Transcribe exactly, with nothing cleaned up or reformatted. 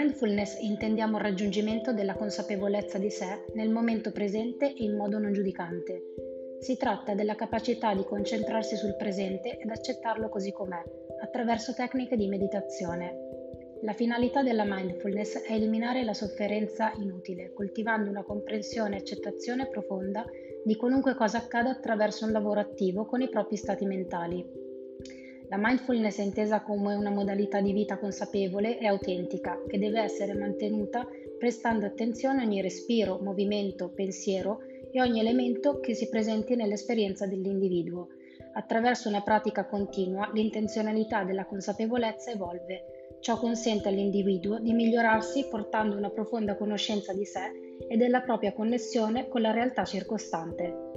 mindfulness intendiamo il raggiungimento della consapevolezza di sé nel momento presente e in modo non giudicante. Si tratta della capacità di concentrarsi sul presente ed accettarlo così com'è, attraverso tecniche di meditazione. La finalità della mindfulness è eliminare la sofferenza inutile, coltivando una comprensione e accettazione profonda di qualunque cosa accada attraverso un lavoro attivo con i propri stati mentali. La mindfulness è intesa come una modalità di vita consapevole e autentica che deve essere mantenuta prestando attenzione a ogni respiro, movimento, pensiero e ogni elemento che si presenti nell'esperienza dell'individuo. Attraverso una pratica continua, l'intenzionalità della consapevolezza evolve. Ciò consente all'individuo di migliorarsi portando una profonda conoscenza di sé e della propria connessione con la realtà circostante.